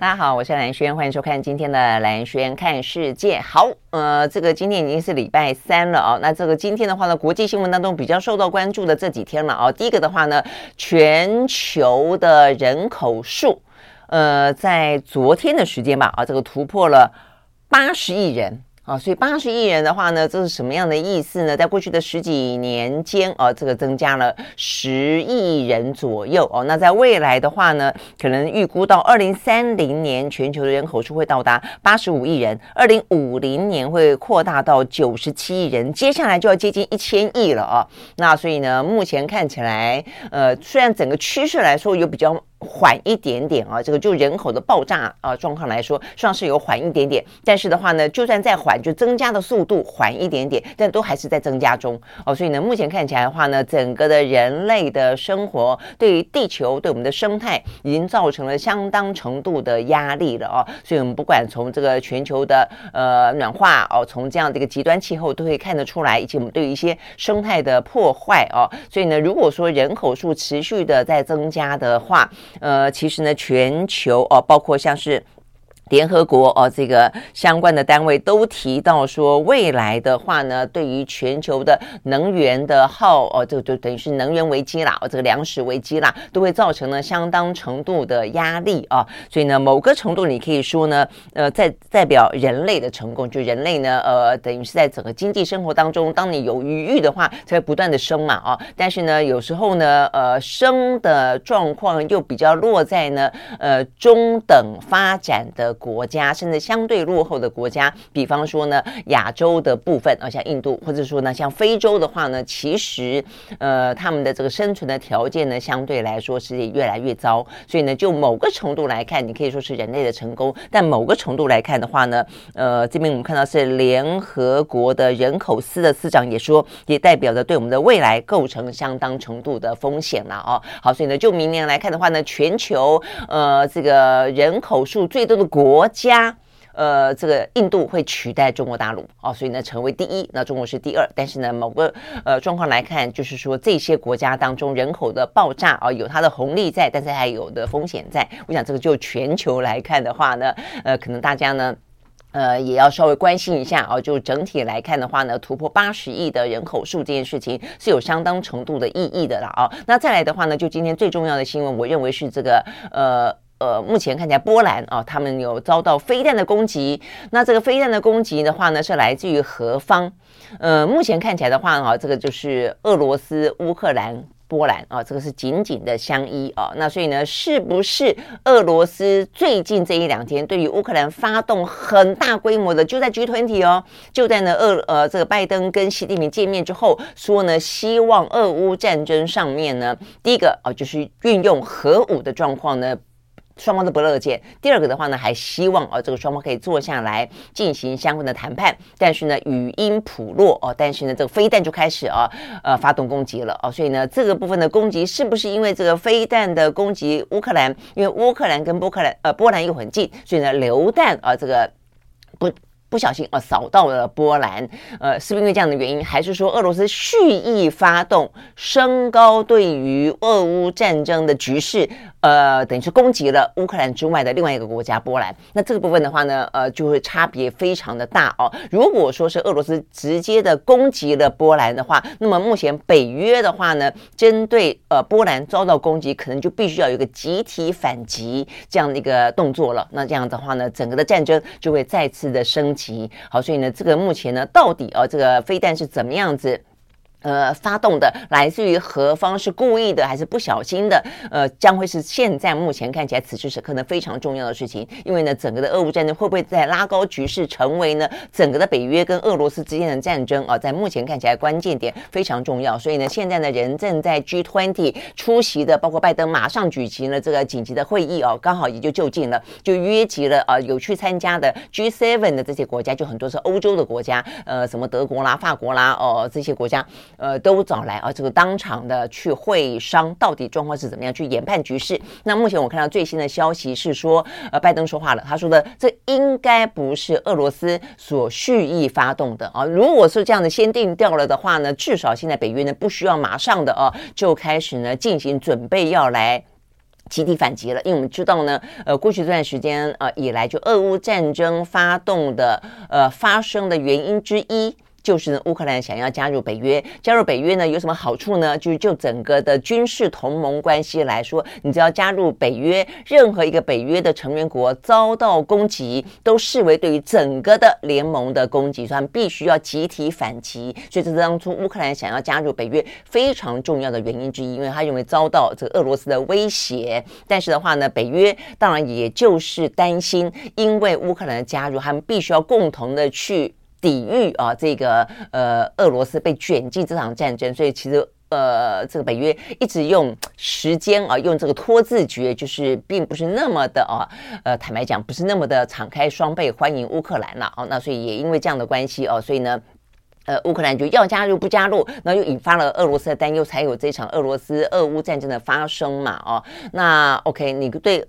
大家好，我是蓝轩，欢迎收看今天的蓝轩看世界。好，这个今天已经是礼拜三了哦。那这个今天的话呢，国际新闻当中比较受到关注的这几天了哦。第一个的话呢，全球的人口数，在昨天的时间吧，啊，这个突破了80亿人。啊，所以80亿人的话呢，这是什么样的意思呢？在过去的十几年间，啊，这个增加了10亿人左右哦。那在未来的话呢，可能预估到2030年，全球的人口数会到达85亿人，2050年会扩大到97亿人，接下来就要接近1000亿了啊。那所以呢，目前看起来，虽然整个趋势来说有比较缓一点点啊，这个就人口的爆炸啊状况来说，算是有缓一点点。但是的话呢，就算再缓，就增加的速度缓一点点，但都还是在增加中哦。所以呢，目前看起来的话呢，整个的人类的生活对于地球、对我们的生态已经造成了相当程度的压力了哦。所以我们不管从这个全球的暖化哦，从这样的一个极端气候都可以看得出来，以及我们对于一些生态的破坏哦。所以呢，如果说人口数持续的在增加的话，其实呢，全球哦，包括像是联合国哦，这个相关的单位都提到说，未来的话呢，对于全球的能源的就等于是能源危机啦，这个粮食危机啦，都会造成呢相当程度的压力啊。所以呢，某个程度你可以说呢，代表人类的成功，就人类呢，等于是在整个经济生活当中，当你有余裕的话，才会不断的生嘛啊。但是呢，有时候呢，生的状况又比较落在呢，中等发展的国家，甚至相对落后的国家，比方说呢亚洲的部分啊，像印度，或者说呢像非洲的话呢，其实他们的这个生存的条件呢相对来说是越来越糟。所以呢，就某个程度来看，你可以说是人类的成功，但某个程度来看的话呢，这边我们看到是联合国的人口司的司长也说，也代表着对我们的未来构成相当程度的风险了哦。好，所以呢，就明年来看的话呢，全球这个人口数最多的国家，这个印度会取代中国大陆哦，所以呢成为第一，那中国是第二。但是呢，某个状况来看，就是说这些国家当中人口的爆炸啊，有它的红利在，但是还有的风险在。我想这个就全球来看的话呢，可能大家呢，也要稍微关心一下啊，就整体来看的话呢，突破80亿的人口数这件事情是有相当程度的意义的啦啊。那再来的话呢，就今天最重要的新闻，我认为是这个目前看起来波兰啊，他们有遭到飞弹的攻击。那这个飞弹的攻击的话呢，是来自于何方？目前看起来的话啊，这个就是俄罗斯、乌克兰、波兰啊，这个是紧紧的相依啊。那所以呢，是不是俄罗斯最近这一两天对于乌克兰发动很大规模的，就在 G20 哦，就在呢这个拜登跟习近平见面之后说呢，希望俄乌战争上面呢，第一个啊，就是运用核武的状况呢，双方都不乐见。第二个的话呢，还希望这个双方可以坐下来进行相关的谈判。但是呢，语音普落哦，但是呢，这个飞弹就开始发动攻击了哦。所以呢，这个部分的攻击是不是因为这个飞弹的攻击乌克兰？因为乌克兰跟波兰又很近，所以呢，流弹这个不小心扫到了波兰，是不是因为这样的原因？还是说俄罗斯蓄意发动，升高对于俄乌战争的局势，等于是攻击了乌克兰之外的另外一个国家波兰？那这个部分的话呢，就会差别非常的大哦。如果说是俄罗斯直接的攻击了波兰的话，那么目前北约的话呢，针对波兰遭到攻击，可能就必须要有一个集体反击这样的一个动作了。那这样的话呢，整个的战争就会再次的升级。好，所以呢，这个目前呢，到底这个飞弹是怎么样子发动的，来自于何方，是故意的还是不小心的，将会是现在目前看起来此时此刻呢非常重要的事情。因为呢，整个的俄乌战争会不会在拉高局势，成为呢整个的北约跟俄罗斯之间的战争啊，在目前看起来关键点非常重要。所以呢，现在呢，人正在 G20 出席的，包括拜登马上举行了这个紧急的会议哦，刚好也就近了，就约集了有去参加的 G7 的这些国家，就很多是欧洲的国家，什么德国啦、法国啦，这些国家。都找来啊，这个当场的去会商到底状况是怎么样，去研判局势。那目前我看到最新的消息是说，拜登说话了，他说的这应该不是俄罗斯所蓄意发动的啊。如果是这样的先定掉了的话呢，至少现在北约呢不需要马上的啊就开始呢进行准备要来集体反击了，因为我们知道呢，过去这段时间以来，就俄乌战争发动的发生的原因之一，就是呢乌克兰想要加入北约。加入北约呢有什么好处呢？就是就整个的军事同盟关系来说，你只要加入北约，任何一个北约的成员国遭到攻击，都视为对于整个的联盟的攻击，所以他们必须要集体反击。所以这是当初乌克兰想要加入北约非常重要的原因之一，因为他认为遭到这个俄罗斯的威胁。但是的话呢，北约当然也就是担心，因为乌克兰的加入，他们必须要共同的去抵御啊，这个俄罗斯被卷进这场战争，所以其实这个北约一直用时间啊，用这个拖字诀，就是并不是那么的啊，坦白讲，不是那么的敞开双臂欢迎乌克兰了啊。那所以也因为这样的关系哦，所以呢，乌克兰就要加入不加入，然后又引发了俄罗斯的担忧，才有这场俄罗斯俄乌战争的发生嘛哦。那 OK， 你对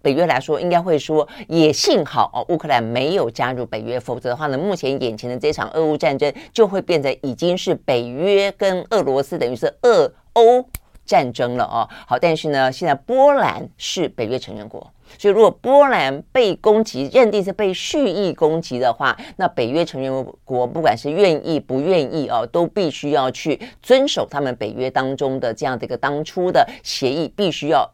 北约来说应该会说也幸好乌克兰没有加入北约，否则的话呢，目前眼前的这场俄乌战争就会变成已经是北约跟俄罗斯等于是俄欧战争了哦。好，但是呢，现在波兰是北约成员国，所以如果波兰被攻击，认定是被蓄意攻击的话，那北约成员国不管是愿意不愿意哦，都必须要去遵守他们北约当中的这样的一个当初的协议，必须要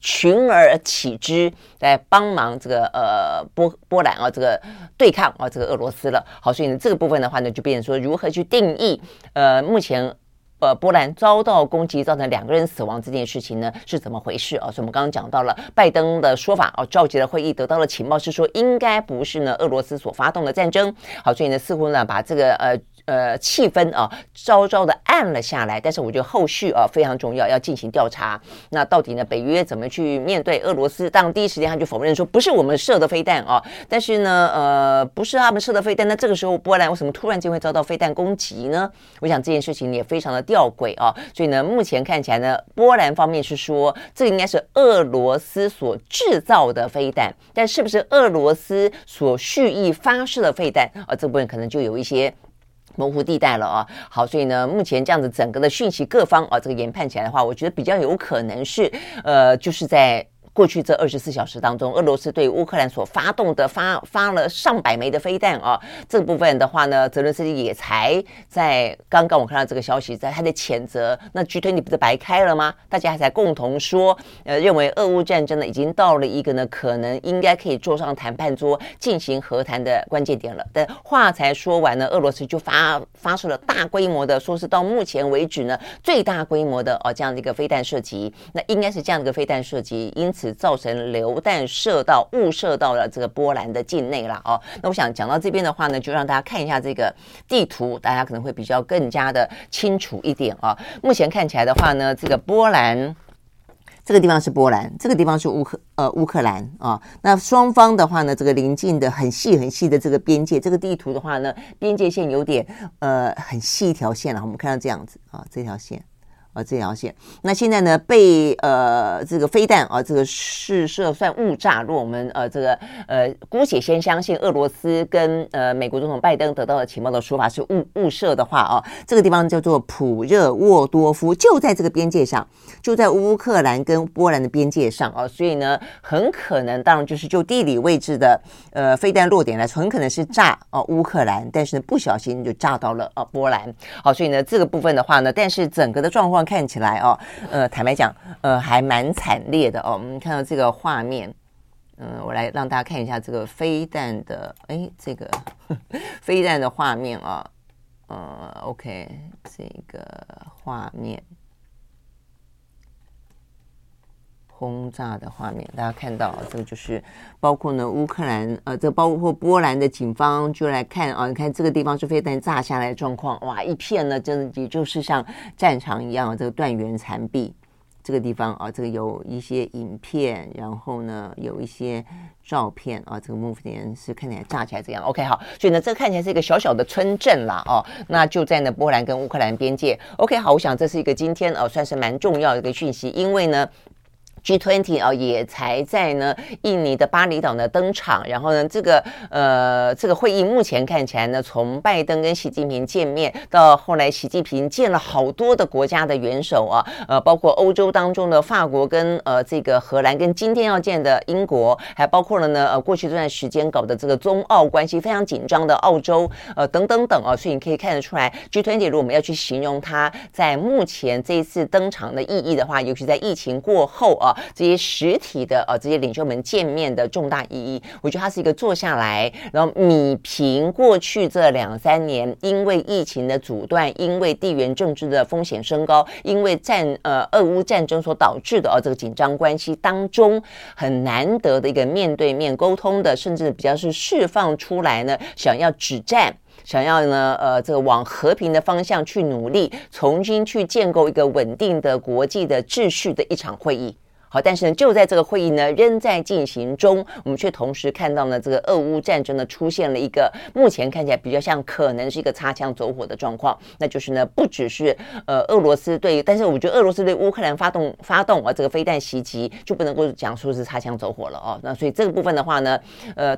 群而起之来帮忙这个波兰啊，这个对抗啊这个俄罗斯了。好，所以呢这个部分的话呢，就变成说如何去定义目前波兰遭到攻击造成2个人死亡这件事情呢是怎么回事啊？所以我们刚刚讲到了拜登的说法啊，召集了会议，得到了情报是说应该不是呢俄罗斯所发动的战争。好，所以呢似乎呢把这个气氛啊，稍稍的暗了下来，但是我觉得后续啊非常重要，要进行调查。那到底呢，北约怎么去面对俄罗斯？当第一时间他就否认说不是我们射的飞弹啊，但是呢，不是他们射的飞弹。那这个时候波兰为什么突然间会遭到飞弹攻击呢？我想这件事情也非常的吊诡啊。所以呢，目前看起来呢，波兰方面是说这个应该是俄罗斯所制造的飞弹，但是不是俄罗斯所蓄意发射的飞弹啊？这部分可能就有一些模糊地带了啊。好，所以呢目前这样子整个的讯息各方啊这个研判起来的话，我觉得比较有可能是就是在过去这24小时当中，俄罗斯对乌克兰所发动的发了上百枚的飞弹啊，这个部分的话呢，泽连斯基也才在刚刚我看到这个消息，在他的谴责，那 G20 不是白开了吗？大家才共同说，认为俄乌战争呢已经到了一个呢可能应该可以坐上谈判桌进行和谈的关键点了。但话才说完呢，俄罗斯就发射了大规模的，说是到目前为止呢最大规模的哦这样的一个飞弹射击，那应该是这样的一个飞弹射击，因此造成流弹误射到了这个波兰的境内了哦。那我想讲到这边的话呢，就让大家看一下这个地图，大家可能会比较更加的清楚一点啊。目前看起来的话呢，这个波兰这个地方是波兰，这个地方是乌克兰啊。那双方的话呢，这个邻近的很细很细的这个边界，这个地图的话呢，边界线有点很细一条线了。我们看到这样子啊，这条线。这条线，那现在呢被这个飞弹啊这个试射算误炸，如果我们这个姑且先相信俄罗斯跟美国总统拜登得到的情报的说法是误射的话啊，这个地方叫做普热沃多夫，就在这个边界上，就在乌克兰跟波兰的边界上啊，所以呢很可能当然就是就地理位置的飞弹落点来说，很可能是炸啊乌克兰，但是呢不小心就炸到了啊波兰。好，所以呢这个部分的话呢，但是整个的状况看起来哦，坦白讲，还蛮惨烈的哦。我们看到这个画面，我来让大家看一下这个飞弹的，这个飞弹的画面啊，OK， 这个画面，轰炸的画面，大家看到，这个就是包括呢乌克兰，这包括波兰的警方就来看啊，你看这个地方是飞弹炸下来的状况，哇，一片呢，真的也就是像战场一样，这个断垣残壁。这个地方啊，这个有一些影片，然后呢有一些照片啊，这个幕府点是看起来炸起来这样。OK， 好，所以呢，这看起来是一个小小的村镇啦，哦，那就在呢波兰跟乌克兰边界。OK， 好，我想这是一个今天算是蛮重要的一个讯息，因为呢。G20 也才在呢印尼的巴厘岛呢登场，然后呢这个会议目前看起来呢，从拜登跟习近平见面到后来习近平见了好多的国家的元首啊，包括欧洲当中的法国跟这个荷兰，跟今天要见的英国，还包括了呢过去这段时间搞的这个中澳关系非常紧张的澳洲等等啊，所以你可以看得出来 G20 如果我们要去形容它在目前这一次登场的意义的话，尤其在疫情过后啊，这些实体的这些领袖们见面的重大意义，我觉得它是一个坐下来，然后弭平过去这2-3年因为疫情的阻断，因为地缘政治的风险升高，因为俄乌战争所导致的这个紧张关系当中很难得的一个面对面沟通的，甚至比较是释放出来呢，想要止战。想要呢，这个往和平的方向去努力，重新去建构一个稳定的国际的秩序的一场会议。好，但是呢，就在这个会议呢仍在进行中，我们却同时看到呢，这个俄乌战争呢出现了一个目前看起来比较像可能是一个擦枪走火的状况，那就是呢，不只是俄罗斯对，但是我觉得俄罗斯对乌克兰发动这个飞弹袭击就不能够讲说是擦枪走火了哦。那所以这个部分的话呢，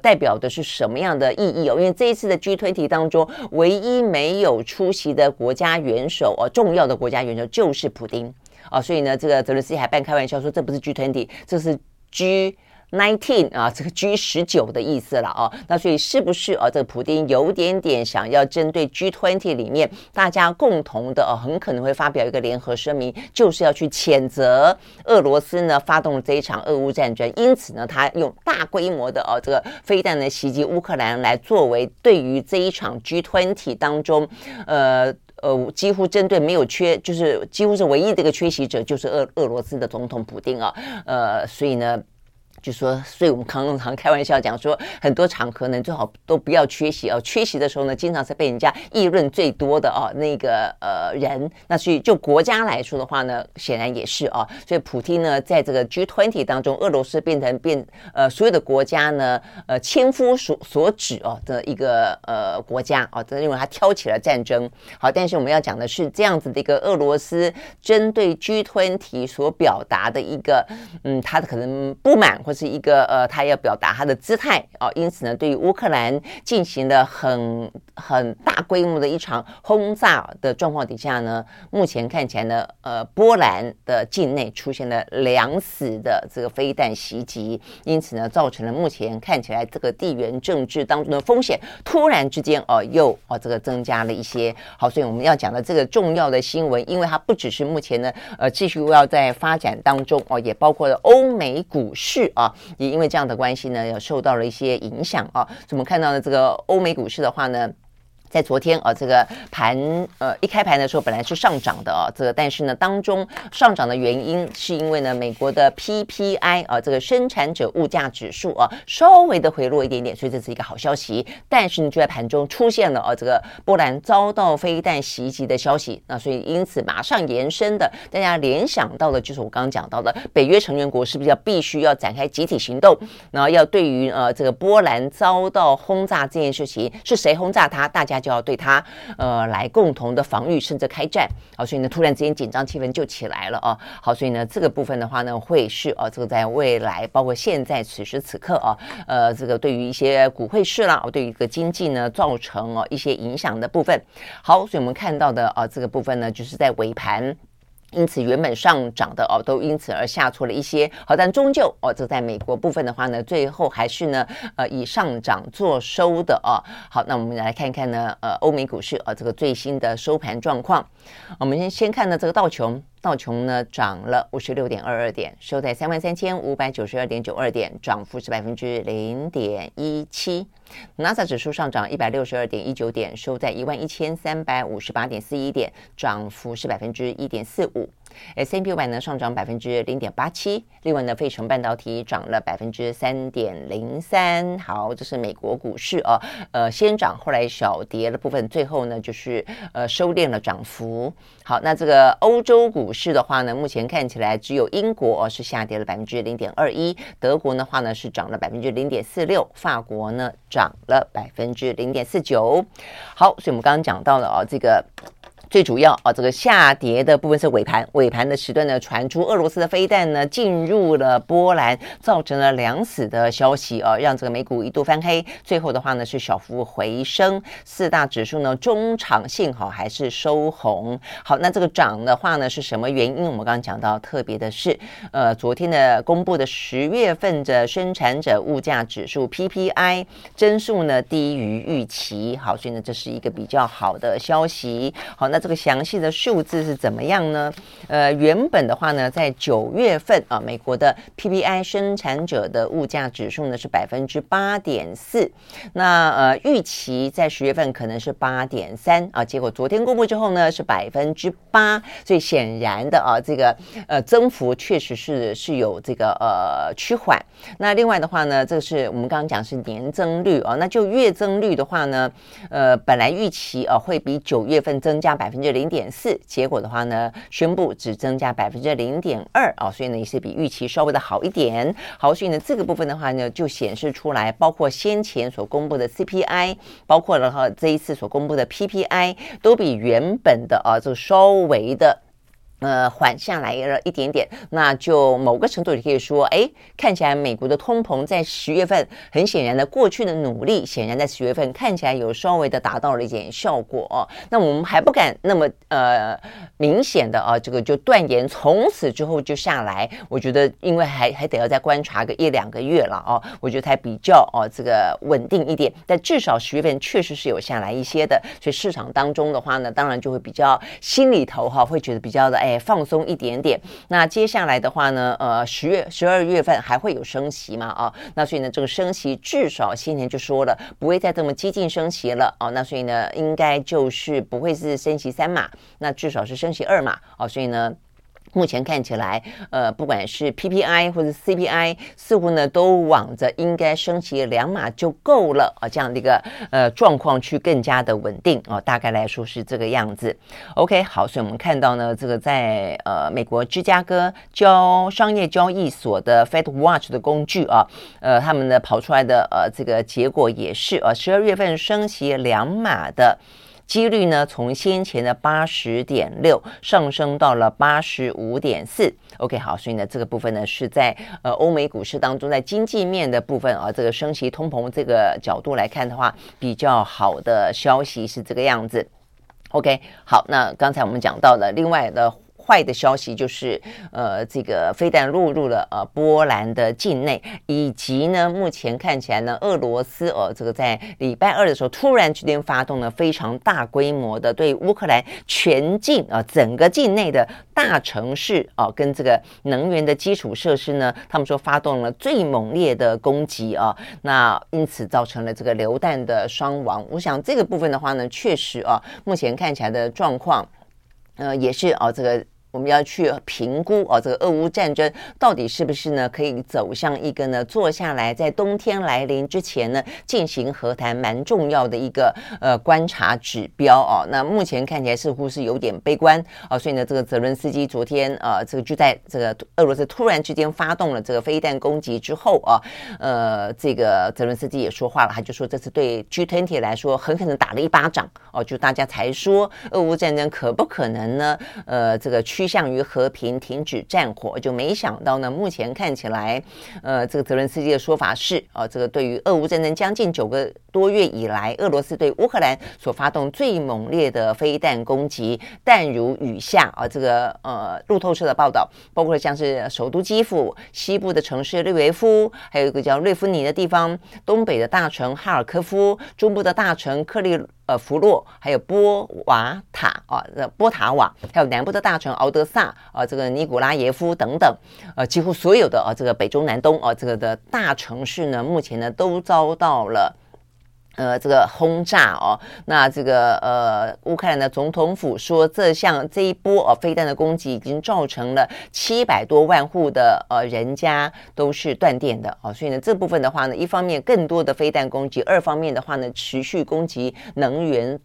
代表的是什么样的意义哦？因为这一次的 G20 当中，唯一没有出席的国家元首重要的国家元首就是普丁。所以呢，这个泽伦斯基还半开玩笑说，这不是 G20， 这是 G19 啊，这个 G19 的意思了啊。那所以是不是这个普丁有点想要针对 G20 里面大家共同的很可能会发表一个联合声明，就是要去谴责俄罗斯呢发动这一场俄乌战争，因此呢，他用大规模的这个飞弹呢袭击乌克兰，来作为对于这一场 G20 当中几乎针对没有缺，就是几乎是唯一的一个缺席者，就是俄罗斯的总统普丁啊，所以呢。就说，所以我们常开玩笑讲说，很多场合呢最好都不要缺席哦。缺席的时候呢，经常是被人家议论最多的人。那所以就国家来说的话呢，显然也是啊。所以普丁呢，在这个 G20 当中，俄罗斯变成所有的国家呢千夫所指哦的一个国家哦，因为他挑起了战争。好，但是我们要讲的是这样子的一个俄罗斯针对 G20 所表达的一个他的可能不满。或是一个他要表达他的姿态哦，因此呢，对于乌克兰进行了很大规模的一场轰炸的状况底下呢，目前看起来呢，波兰的境内出现了2死的这个飞弹袭击，因此呢，造成了目前看起来这个地缘政治当中的风险突然之间又这个增加了一些。好，所以我们要讲的这个重要的新闻，因为它不只是目前呢继续要在发展当中哦，也包括了欧美股市。也因为这样的关系呢，也受到了一些影响啊。所以我们看到的这个欧美股市的话呢，在昨天这个盘一开盘的时候本来是上涨的这个，但是呢当中上涨的原因是因为呢美国的 PPI 这个生产者物价指数稍微的回落一点点，所以这是一个好消息。但是呢就在盘中出现了这个波兰遭到飞弹袭击的消息，那所以因此马上延伸的大家联想到的就是我刚刚讲到的北约成员国是不是要必须要展开集体行动，然后要对于这个波兰遭到轰炸这件事情是谁轰炸它，大家就要对他来共同的防御，甚至开战。好，所以呢突然之间紧张气氛就起来了啊。好，所以呢这个部分的话呢会是这个在未来包括现在此时此刻这个对于一些股汇市啦，对于一个经济呢造成一些影响的部分。好，所以我们看到的这个部分呢就是在尾盘。因此原本上涨的都因此而下挫了一些。好，但终究这在美国部分的话呢最后还是呢以上涨做收的好，那我们来看看呢欧美股市这个最新的收盘状况。我们先看呢这个道琼呢涨了 56.22 点，收在 33,592.92 点，涨幅是 0.17%。 NASA 指数上涨 162.19 点，收在 11,358.41 点，涨幅是 1.45%。S&P 500呢上涨 0.87%， 另外呢费城半导体涨了 3.03%。 好，这是美国股市啊，先涨后来小跌的部分，最后呢就是收敛了涨幅。好，那这个欧洲股市的话呢，目前看起来只有英国是下跌了 0.21%， 德国的话呢是涨了 0.46%， 法国呢涨了 0.49%。 好，所以我们刚刚讲到了啊，这个最主要啊，这个下跌的部分是尾盘的时段呢，传出俄罗斯的飞弹呢进入了波兰，造成了2死的消息啊，让这个美股一度翻黑，最后的话呢是小幅回升，4大指数呢中场幸好还是收红。好，那这个涨的话呢是什么原因？我们刚刚讲到，特别的是昨天的公布的10月份的生产者物价指数 PPI 增速呢低于预期。好，所以呢这是一个比较好的消息。好，那这个详细的数字是怎么样呢？原本的话呢，在9月份啊，美国的 PPI 生产者的物价指数呢是 8.4%， 那预期在10月份可能是 8.3 啊，结果昨天公布之后呢是 8%， 所以显然的啊，这个增幅确实是有这个趋缓。那另外的话呢，这个是我们刚刚讲是年增率啊，那就月增率的话呢，本来预期啊会比9月份增加 0.4%， 结果的话呢宣布只增加 0.2%、啊、所以呢也是比预期稍微的好一点。好，所以呢这个部分的话呢就显示出来，包括先前所公布的 CPI， 包括了这一次所公布的 PPI， 都比原本的啊就稍微的缓下来了一点点。那就某个程度也可以说，哎，看起来美国的通膨在10月份，很显然的过去的努力显然在10月份看起来有稍微的达到了一点效果哦。那我们还不敢那么明显的啊，这个就断言从此之后就下来，我觉得因为还得要再观察个1-2个月了哦，我觉得才比较哦这个稳定一点。但至少10月份确实是有下来一些的，所以市场当中的话呢，当然就会比较心里头哈，会觉得比较的放松一点点。那接下来的话呢12月份还会有升息嘛啊，那所以呢这个升息至少先前就说了不会再这么激进升息了啊，那所以呢应该就是不会是升息3码，那至少是升息2码啊，所以呢目前看起来不管是 PPI 或者 CPI， 似乎呢都往着应该升息2码就够了啊这样的一个状况去更加的稳定啊，大概来说是这个样子。 OK， 好，所以我们看到呢这个在美国芝加哥商业交易所的 Fed Watch 的工具啊，他们呢跑出来的这个结果也是12月份升息2码的几率呢，从先前的 80.6% 上升到了 85.4%。 OK， 好，所以呢这个部分呢是在欧美股市当中在经济面的部分啊，这个升息通膨这个角度来看的话比较好的消息是这个样子。 OK， 好，那刚才我们讲到了另外的坏的消息，就是这个飞弹落入了波兰的境内，以及呢目前看起来呢俄罗斯这个在礼拜2的时候突然之间发动了非常大规模的对乌克兰全境整个境内的大城市跟这个能源的基础设施呢，他们说发动了最猛烈的攻击啊，那因此造成了这个流弹的伤亡。我想这个部分的话呢，确实目前看起来的状况也是这个我们要去评估这个俄乌战争到底是不是呢可以走向一个呢坐下来在冬天来临之前呢进行和谈，蛮重要的一个观察指标那目前看起来似乎是有点悲观所以呢这个泽伦斯基昨天这个就在这个俄罗斯突然之间发动了这个飞弹攻击之后这个泽伦斯基也说话了，他就说这次对 G20 来说很可能打了一巴掌就大家才说俄乌战争可不可能呢这个趋向于和平，停止战火，就没想到呢目前看起来这个泽伦斯基的说法是这个对于俄乌战争将近9个多月以来俄罗斯对乌克兰所发动最猛烈的飞弹攻击弹如雨下这个路透社的报道包括像是首都基辅、西部的城市利维夫，还有一个叫瑞夫尼的地方，东北的大城哈尔科夫，中部的大城克里弗洛，还有波塔瓦，还有南部的大城敖德萨这个尼古拉耶夫等等几乎所有的这个北中南东这个的大城市呢目前呢都遭到了这个轰炸哦，那这个乌克兰的总统府说，这一波飞弹的攻击已经造成了700多万户的人家都是断电的哦，所以呢这部分的话呢，一方面更多的飞弹攻击，二方面的话呢持续攻击能源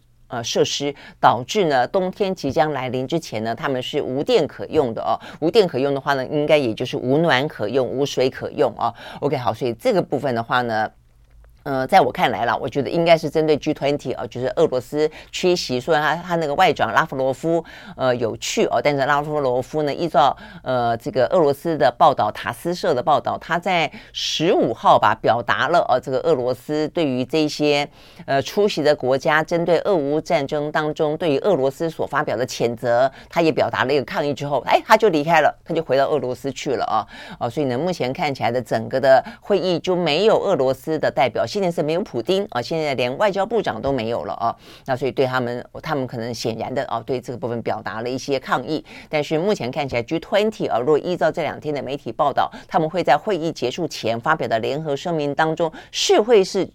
设施，导致呢冬天即将来临之前呢他们是无电可用的哦，无电可用的话呢应该也就是无暖可用，无水可用哦。OK 好，所以这个部分的话呢在我看来啦，我觉得应该是针对 G20 啊，就是俄罗斯缺席。虽然他那个外长拉夫罗夫有去哦，但是拉夫罗夫呢，依照这个俄罗斯的报道，塔斯社的报道，他在15号吧表达了这个俄罗斯对于这些出席的国家针对俄乌战争当中对于俄罗斯所发表的谴责，他也表达了一个抗议之后，哎，他就离开了，他就回到俄罗斯去了啊所以呢，目前看起来的整个的会议就没有俄罗斯的代表。现在是没有普丁啊，现在连外交部长都没有了啊，那所以对他们可能显然的啊，对这个部分表达了一些抗议。但是目前看起来 G20 啊，如果依照这两天的媒体报道，他们会在会议结束前发表的联合声明当中，是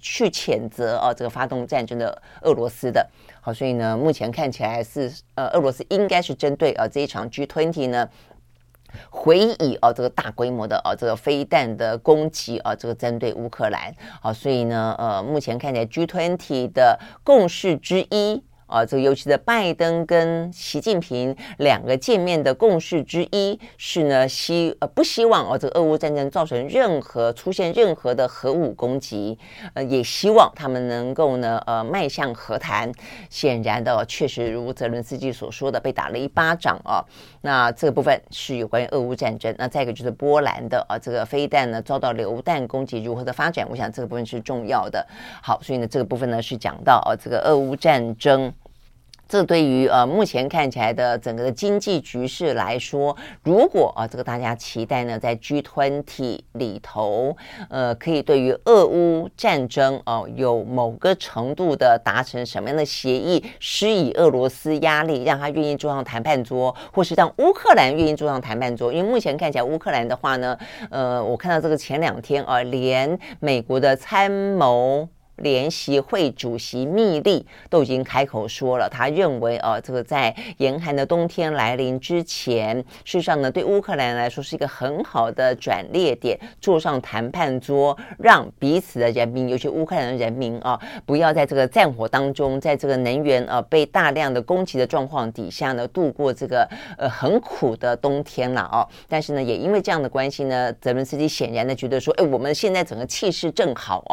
去谴责啊这个发动战争的俄罗斯的。好，所以呢，目前看起来是俄罗斯应该是针对这一场 G20 呢。回以这个大规模的这个飞弹的攻击这个针对乌克兰所以呢目前看起来 G20 的共识之一这个尤其的拜登跟习近平两个见面的共识之一是呢不希望这个俄乌战争造成出现任何的核武攻击也希望他们能够呢迈向和谈。显然的确实如泽伦斯基所说的被打了一巴掌那这个部分是有关于俄乌战争。那再一个就是波兰的这个飞弹呢遭到榴弹攻击如何的发展，我想这个部分是重要的。好，所以呢这个部分呢是讲到这个俄乌战争。这对于目前看起来的整个的经济局势来说，如果这个大家期待呢，在 G20 里头，可以对于俄乌战争有某个程度的达成什么样的协议，施以俄罗斯压力，让他愿意坐上谈判桌，或是让乌克兰愿意坐上谈判桌。因为目前看起来乌克兰的话呢，我看到这个前两天连美国的参谋联席会主席密利都已经开口说了，他认为这个在严寒的冬天来临之前，事实上呢对乌克兰来说是一个很好的转捩点，坐上谈判桌，让彼此的人民，尤其乌克兰的人民不要在这个战火当中，在这个能源被大量的攻击的状况底下呢度过这个很苦的冬天了但是呢也因为这样的关系呢，泽伦斯基显然的觉得说，哎，我们现在整个气势正好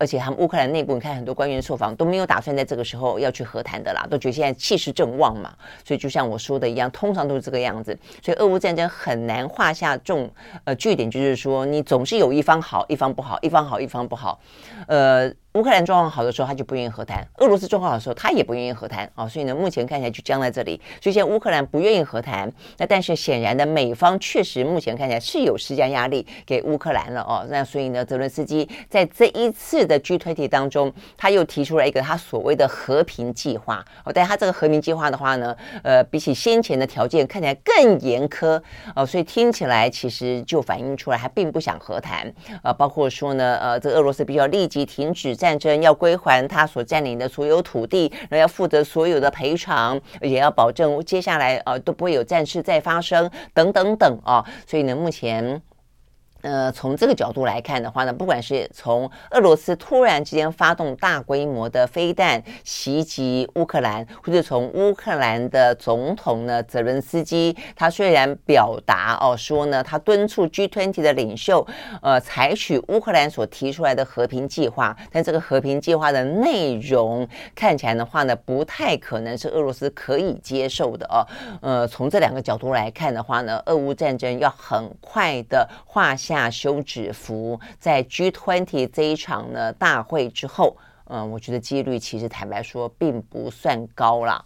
而且他们乌克兰内部，你看很多官员受访都没有打算在这个时候要去和谈的啦，都觉得现在气势正旺嘛，所以就像我说的一样，通常都是这个样子。所以俄乌战争很难画下据点，就是说你总是有一方好一方不好，一方好一方不好。乌克兰状况好的时候他就不愿意和谈，俄罗斯状况好的时候他也不愿意和谈所以呢目前看起来就僵在这里。所以现在乌克兰不愿意和谈，那但是显然的美方确实目前看起来是有施加压力给乌克兰了那所以呢泽伦斯基在这一次的 G20 当中，他又提出了一个他所谓的和平计划但他这个和平计划的话呢比起先前的条件看起来更严苛所以听起来其实就反映出来他并不想和谈包括说呢这个俄罗斯必须要立即停止战争，要归还他所占领的所有土地，然后要负责所有的赔偿，也要保证接下来都不会有战事再发生等等等所以呢目前从这个角度来看的话呢，不管是从俄罗斯突然之间发动大规模的飞弹袭击乌克兰，或者从乌克兰的总统呢泽伦斯基，他虽然表达说呢，他敦促 G20 的领袖采取乌克兰所提出来的和平计划，但这个和平计划的内容看起来的话呢，不太可能是俄罗斯可以接受的从这两个角度来看的话呢，俄乌战争要很快的画下休止符，在 G20 这一场呢大会之后我觉得几率其实坦白说并不算高啦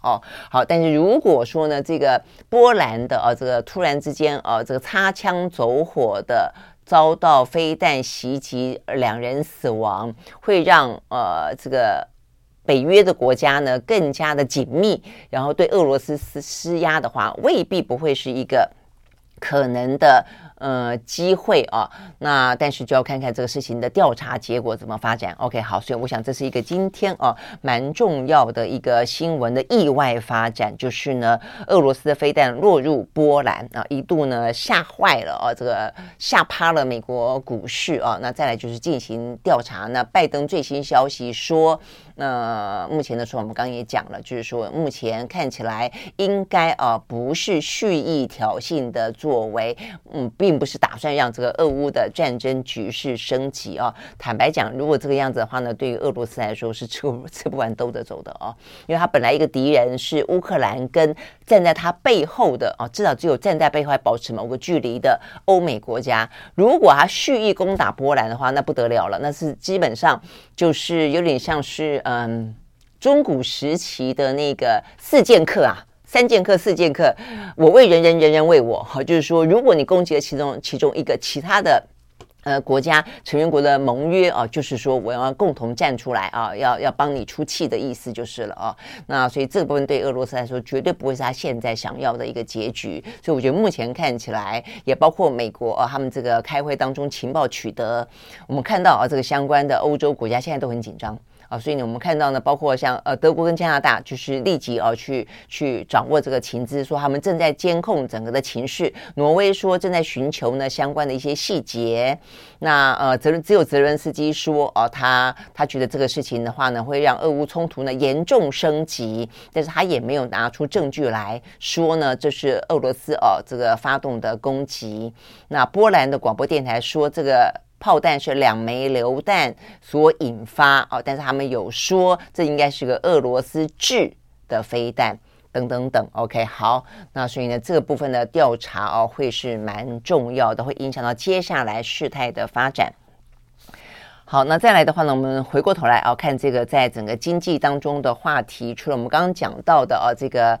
好，但是如果说呢这个波兰的这个突然之间这个擦枪走火的遭到飞弹袭击，2人死亡，会让这个北约的国家呢更加的紧密，然后对俄罗斯施压的话，未必不会是一个可能的机会啊，那但是就要看看这个事情的调查结果怎么发展。 OK 好，所以我想这是一个今天啊蛮重要的一个新闻的意外发展，就是呢俄罗斯的飞弹落入波兰啊，一度呢吓坏了啊，这个吓趴了美国股市啊。那再来就是进行调查，那拜登最新消息说目前的说我们刚刚也讲了，就是说目前看起来应该啊不是蓄意挑衅的作为，并不是打算让这个俄乌的战争局势升级啊。坦白讲，如果这个样子的话呢，对于俄罗斯来说是吃不完兜着走的啊，因为他本来一个敌人是乌克兰跟站在他背后的啊，至少只有站在背后还保持某个距离的欧美国家，如果他蓄意攻打波兰的话，那不得了了，那是基本上就是有点像是中古时期的那个四剑客啊。四剑客，我为人人，人人为我。好，就是说，如果你攻击了其中一个，其他的国家成员国的盟约啊，就是说我要共同站出来啊，要帮你出气的意思就是了啊。那所以这个部分对俄罗斯来说，绝对不会是他现在想要的一个结局。所以我觉得目前看起来，也包括美国啊，他们这个开会当中情报取得，我们看到啊，这个相关的欧洲国家现在都很紧张。啊，所以呢，我们看到呢，包括像德国跟加拿大，就是立即啊去掌握这个情资，说他们正在监控整个的情势。挪威说正在寻求呢相关的一些细节。那只有泽连斯基说啊，他觉得这个事情的话呢，会让俄乌冲突呢严重升级，但是他也没有拿出证据来说呢，这是俄罗斯啊这个发动的攻击。那波兰的广播电台说这个炮弹是2枚榴弹所引发啊，但是他们有说这应该是个俄罗斯制的飞弹等等等。 OK 好，那所以呢这个部分的调查啊会是蛮重要的，会影响到接下来事态的发展。好，那再来的话呢，我们回过头来啊看这个在整个经济当中的话题，除了我们刚刚讲到的啊这个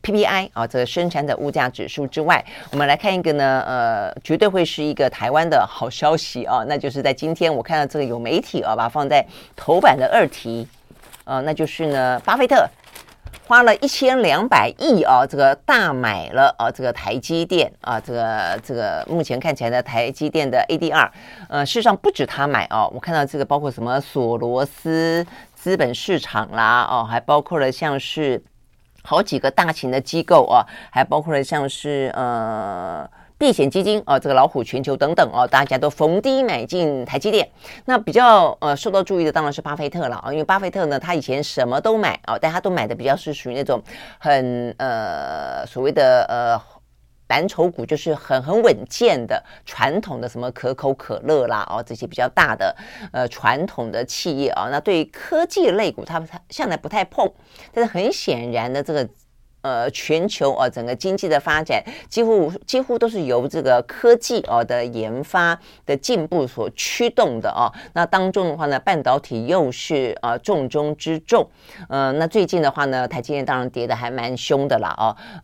PPI 啊这个生产者物价指数之外，我们来看一个呢绝对会是一个台湾的好消息啊，那就是在今天我看到这个有媒体啊把它放在头版的2题啊，那就是呢巴菲特花了1200亿啊，这个大买了啊，这个台积电啊，这个目前看起来的台积电的 ADR， 事实上不止他买啊，我看到这个包括什么索罗斯资本市场啦，哦、啊，还包括了像是好几个大型的机构啊，还包括了像是避险基金啊，这个老虎全球等等啊，大家都逢低买进台积电。那比较受到注意的当然是巴菲特了啊，因为巴菲特呢，他以前什么都买啊，但他都买的比较是属于那种很所谓的蓝筹股，就是很稳健的传统的什么可口可乐啦哦，这些比较大的传统的企业啊。那对于科技类股，他向来不太碰，但是很显然的这个。全球啊，整个经济的发展几乎都是由这个科技啊的研发的进步所驱动的啊。那当中的话呢，半导体又是重中之重。那最近的话呢，台积电当然跌得还蛮凶的啦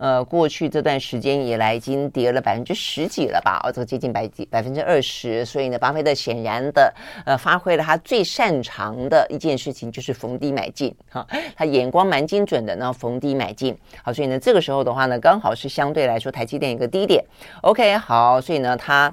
啊。过去这段时间以来，已经跌了10%几了吧？哦，这个接近20%。所以呢，巴菲特显然的发挥了他最擅长的一件事情，就是逢低买进哈。他眼光蛮精准的，然后逢低买进。好，所以呢，这个时候的话呢，刚好是相对来说台积电一个低点。OK， 好，所以呢，它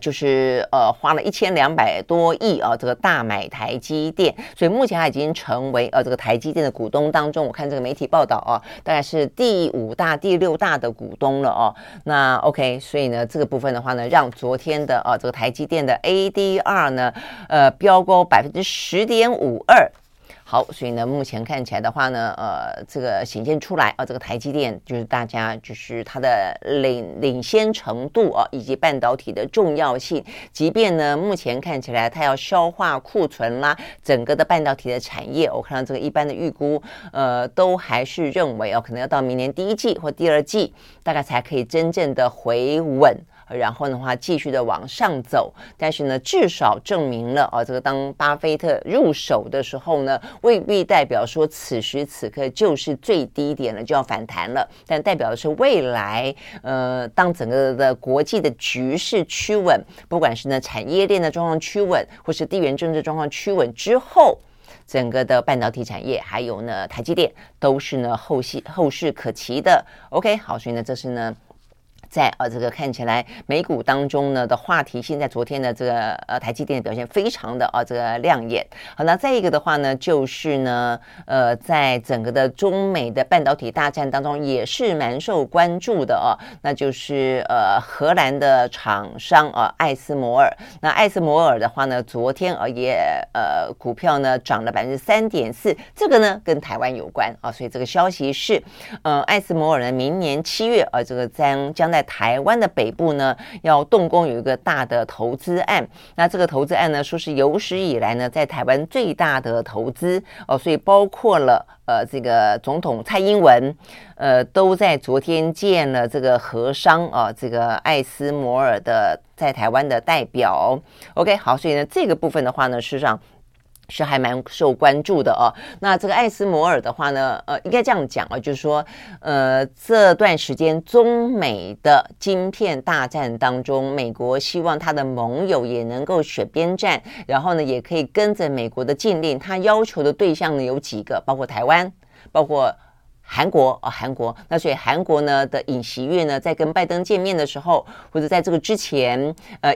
就是花了1200多亿啊，这个大买台积电，所以目前它已经成为这个台积电的股东当中，我看这个媒体报道啊，大概是第5大、第6大的股东了哦、啊。那 OK， 所以呢，这个部分的话呢，让昨天的这个台积电的 ADR 呢，飙高10.52%。好，所以呢，目前看起来的话呢，这个显现出来啊，这个台积电就是大家就是它的领先程度啊，以及半导体的重要性。即便呢，目前看起来它要消化库存啦，整个的半导体的产业，我看到这个一般的预估，都还是认为可能要到明年第一季或第二季，大概才可以真正的回稳。然后的话继续的往上走，但是呢至少证明了啊，这个当巴菲特入手的时候呢，未必代表说此时此刻就是最低点了就要反弹了，但代表的是未来当整个的国际的局势趋稳，不管是呢产业链的状况趋稳，或是地缘政治状况趋稳之后，整个的半导体产业还有呢台积电都是呢后市可期的。 OK 好，所以呢这是呢在这个看起来美股当中呢的话题性，在昨天的这个台积电的表现非常的这个亮眼。好，那再一个的话呢，就是呢在整个的中美的半导体大战当中也是蛮受关注的哦，那就是荷兰的厂商艾斯摩尔。那艾斯摩尔的话呢，昨天也股票呢涨了 3.4%， 这个呢跟台湾有关啊，所以这个消息是艾斯摩尔呢明年7月这个将在台湾的北部呢要动工有一个大的投资案。那这个投资案呢说是有史以来呢在台湾最大的投资哦，所以包括了这个总统蔡英文都在昨天见了这个荷商啊，这个艾斯摩尔的在台湾的代表。 OK， 好，所以呢这个部分的话呢事实上是还蛮受关注的哦。那这个艾斯摩尔的话呢，应该这样讲啊，就是说，这段时间中美的晶片大战当中，美国希望他的盟友也能够选边站，然后呢，也可以跟着美国的禁令，他要求的对象呢有几个，包括台湾，包括韩国，那所以韩国呢的尹锡悦呢在跟拜登见面的时候，或者在这个之前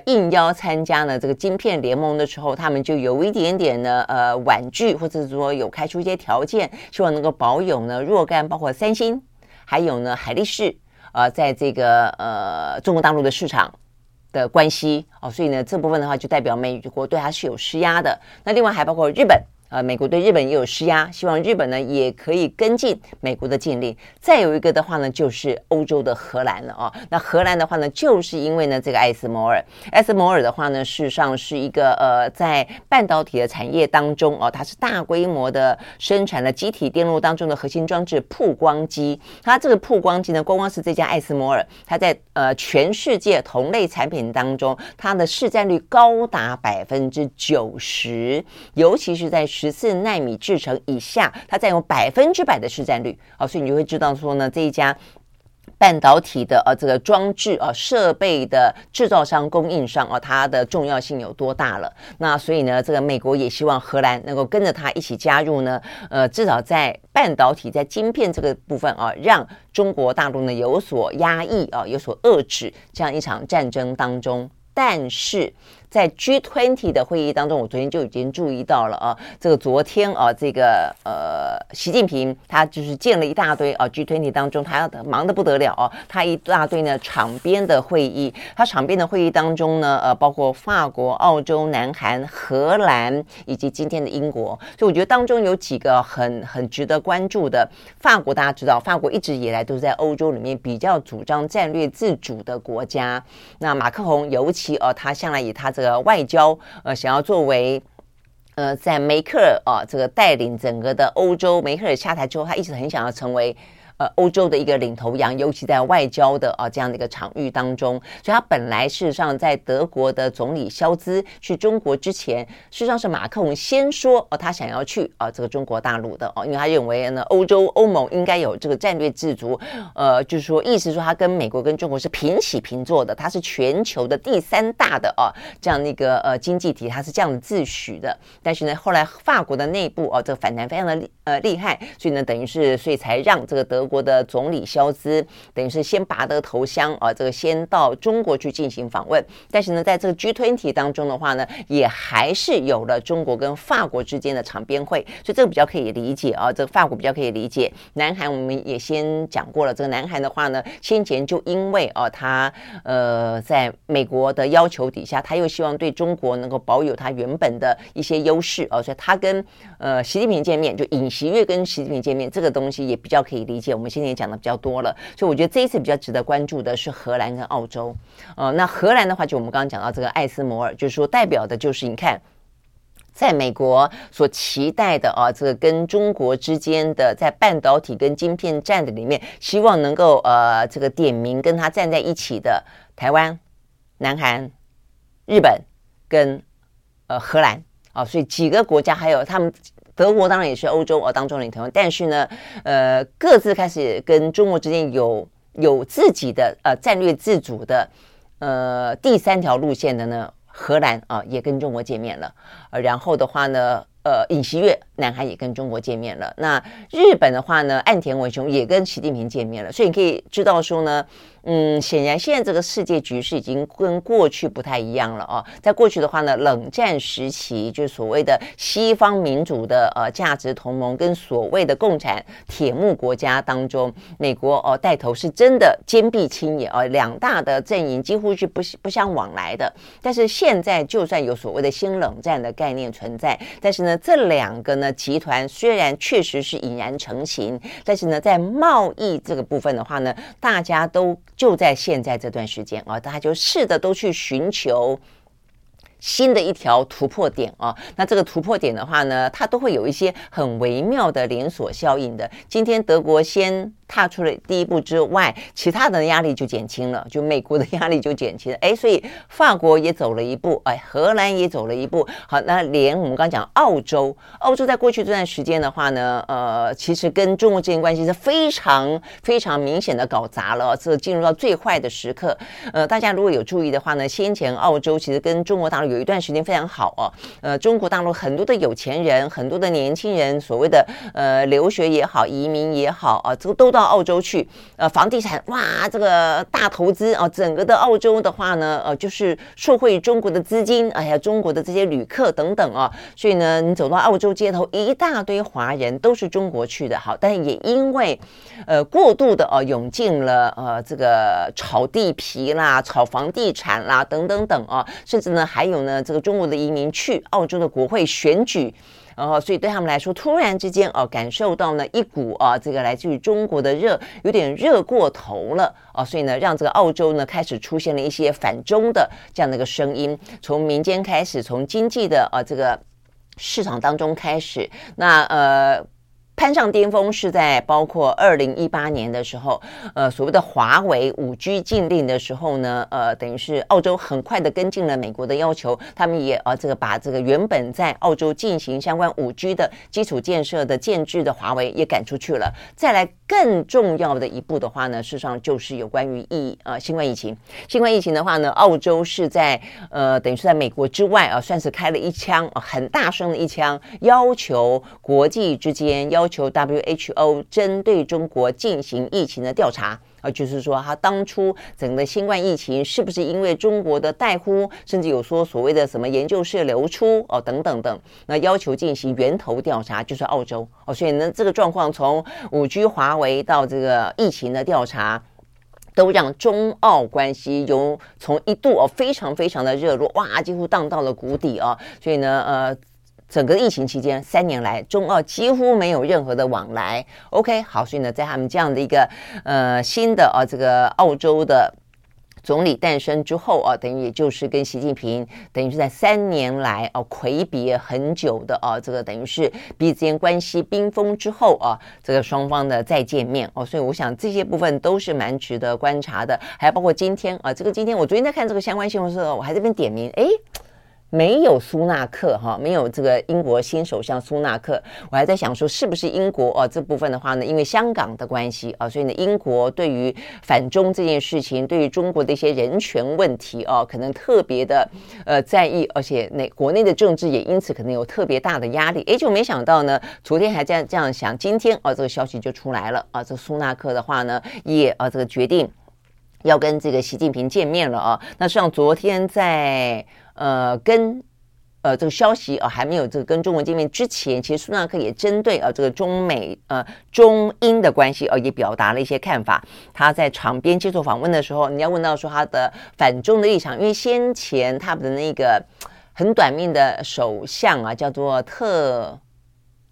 应邀参加呢这个晶片联盟的时候，他们就有一点点呢婉拒，或者是说有开出一些条件，希望能够保有呢若干包括三星还有呢海力士在这个中国大陆的市场的关系哦，所以呢这部分的话就代表美国对它是有施压的。那另外还包括日本，美国对日本也有施压，希望日本呢也可以跟进美国的禁令。再有一个的话呢，就是欧洲的荷兰了哦。那荷兰的话呢，就是因为呢这个艾斯摩尔的话呢，事实上是一个在半导体的产业当中哦，它是大规模的生产了机体电路当中的核心装置曝光机。它这个曝光机呢，光是这家艾斯摩尔，它在全世界同类产品当中，它的市占率高达 90%， 尤其是在14奈米制程以下，它占有100%的市占率哦，所以你就会知道说呢，这一家半导体的这个装置设备的制造商供应商它的重要性有多大了。那所以呢，这个美国也希望荷兰能够跟着它一起加入呢，至少在半导体在晶片这个部分让中国大陆呢有所压抑有所遏制这样一场战争当中。但是在 G20 的会议当中，我昨天就已经注意到了这个昨天这个习近平他就是见了一大堆G20 当中他忙得不得了他一大堆呢场边的会议。他场边的会议当中呢包括法国、澳洲、南韩、荷兰以及今天的英国。所以我觉得当中有几个很值得关注的。法国大家知道，法国一直以来都是在欧洲里面比较主张战略自主的国家。那马克宏尤其他向来以他这个外交想要作为在梅克尔这个带领整个的欧洲，梅克尔下台之后，他一直很想要成为欧洲的一个领头羊，尤其在外交的这样的一个场域当中。所以他本来事实上在德国的总理肖兹去中国之前，事实上是马克宏先说他想要去这个中国大陆的因为他认为呢欧盟应该有这个战略自主，就是说意思说他跟美国跟中国是平起平坐的，他是全球的第3大的这样的一个经济体，他是这样的自诩的。但是呢后来法国的内部这个反弹非常的厉害，所以呢等于是所以才让这个德国的总理肖兹等于是先拔得头香这个先到中国去进行访问。但是呢在这个 G20 当中的话呢，也还是有了中国跟法国之间的场边会，所以这个比较可以理解这个法国比较可以理解。南韩我们也先讲过了，这个南韩的话呢，先前就因为他在美国的要求底下，他又希望对中国能够保有他原本的一些优势所以他跟习近平见面，就尹锡悦跟习近平见面，这个东西也比较可以理解，我们先前讲的比较多了。所以我觉得这一次比较值得关注的是荷兰跟澳洲那荷兰的话，就我们刚刚讲到这个艾斯摩尔，就是说代表的就是你看在美国所期待的这个跟中国之间的在半导体跟晶片战的里面，希望能够这个点名跟他站在一起的台湾、南韩、日本跟荷兰所以几个国家，还有他们德国当然也是欧洲当中的领头，但是呢各自开始跟中国之间有自己的战略自主的第3条路线的呢，荷兰也跟中国见面了然后的话呢尹锡悦南韩也跟中国见面了，那日本的话呢，岸田文雄也跟习近平见面了，所以你可以知道说呢，显然现在这个世界局势已经跟过去不太一样了哦。在过去的话呢，冷战时期就是所谓的西方民主的价值同盟跟所谓的共产铁幕国家当中，美国带头是真的坚壁清野两大的阵营几乎是不相往来的。但是现在就算有所谓的新冷战的概念存在，但是呢这两个呢集团虽然确实是已然成型，但是呢在贸易这个部分的话呢，大家都就在现在这段时间大家就试着都去寻求新的一条突破点那这个突破点的话呢，它都会有一些很微妙的连锁效应的。今天德国先踏出了第一步之外，其他的压力就减轻了，就美国的压力就减轻了，所以法国也走了一步，荷兰也走了一步。好，那连我们刚刚讲澳洲在过去这段时间的话呢，其实跟中国之间关系是非常非常明显的搞砸了，这进入到最坏的时刻。大家如果有注意的话呢，先前澳洲其实跟中国大陆有一段时间非常好中国大陆很多的有钱人，很多的年轻人，所谓的留学也好，移民也好都到澳洲去，房地产哇，这个大投资整个的澳洲的话呢，就是受惠于中国的资金，中国的这些旅客等等所以呢，你走到澳洲街头，一大堆华人都是中国去的。好，但也因为过度的涌进了这个炒地皮啦、炒房地产啦等等等甚至呢还有呢，这个中国的移民去澳洲的国会选举，然后所以对他们来说，突然之间感受到呢一股这个来自于中国的热，有点热过头了所以呢，让这个澳洲呢开始出现了一些反中的这样的一个声音，从民间开始，从经济的这个市场当中开始，那攀上巅峰是在包括2018年的时候，所谓的华为 5G 禁令的时候呢，等于是澳洲很快的跟进了美国的要求，他们也这个把这个原本在澳洲进行相关 5G 的基础建设的建制的华为也赶出去了。再来更重要的一步的话呢，事实上就是有关于新冠疫情。新冠疫情的话呢，澳洲是在等于是在美国之外算是开了一枪很大声的一枪，要求国际之间要求 WHO 针对中国进行疫情的调查就是说他当初整个新冠疫情是不是因为中国的怠忽，甚至有说所谓的什么研究室流出等等等，那要求进行源头调查，就是澳洲所以呢，这个状况从 5G 华为到这个疫情的调查，都让中澳关系从一度非常非常的热络，哇，几乎荡到了谷底所以呢整个疫情期间3年来，中澳几乎没有任何的往来。OK， 好，所以呢，在他们这样的一个新的这个澳洲的总理诞生之后等于也就是跟习近平等于是在3年来魁别很久的这个等于是彼此间关系冰封之后这个双方的再见面所以我想这些部分都是蛮值得观察的，还包括今天今天我昨天在看这个相关新闻的时候，我还在这边点名没有苏纳克没有这个英国新首相苏纳克，我还在想说是不是英国这部分的话呢，因为香港的关系所以呢，英国对于反中这件事情，对于中国的一些人权问题可能特别的在意，而且国内的政治也因此可能有特别大的压力。就没想到呢，昨天还这样想，今天这个消息就出来了这苏纳克的话呢，也这个决定要跟这个习近平见面了那像昨天在这个消息还没有这个跟中国见面之前，其实苏纳克也针对这个中英的关系也表达了一些看法。他在场边接受访问的时候，你要问到说他的反中的立场，因为先前他们的那个很短命的首相叫做特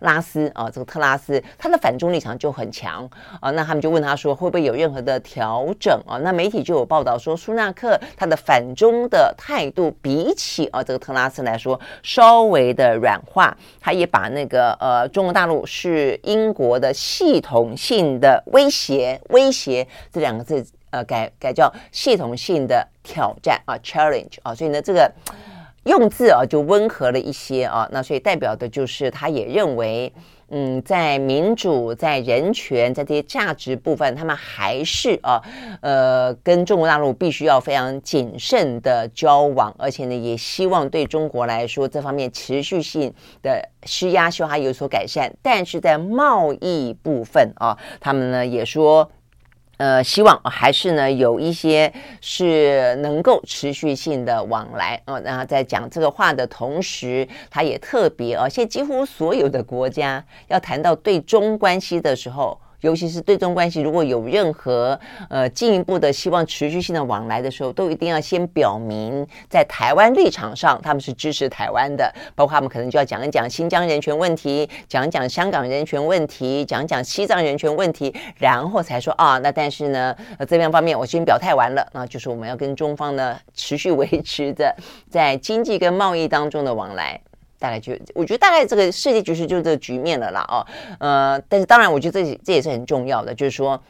拉斯这个特拉斯他的反中立场就很强那他们就问他说会不会有任何的调整那媒体就有报道说，苏纳克他的反中的态度比起这个特拉斯来说稍微的软化，他也把那个中国大陆是英国的系统性的威胁这两个字改叫系统性的挑战challenge所以呢这个用字就温和了一些那所以代表的就是他也认为在民主、在人权、在这些价值部分，他们还是跟中国大陆必须要非常谨慎的交往，而且呢，也希望对中国来说这方面持续性的施压，希望它有所改善。但是在贸易部分他们呢也说。希望还是呢有一些是能够持续性的往来那在讲这个话的同时，他也特别现在几乎所有的国家要谈到对中关系的时候，尤其是对中关系如果有任何进一步的希望持续性的往来的时候，都一定要先表明在台湾立场上他们是支持台湾的，包括他们可能就要讲一讲新疆人权问题，讲一讲香港人权问题，讲一讲西藏人权问题，然后才说那但是呢这边方面我先表态完了，那就是我们要跟中方呢持续维持着在经济跟贸易当中的往来。大概就我觉得大概这个世界局势就是这个局面了啦但是当然我觉得这也是很重要的，就是说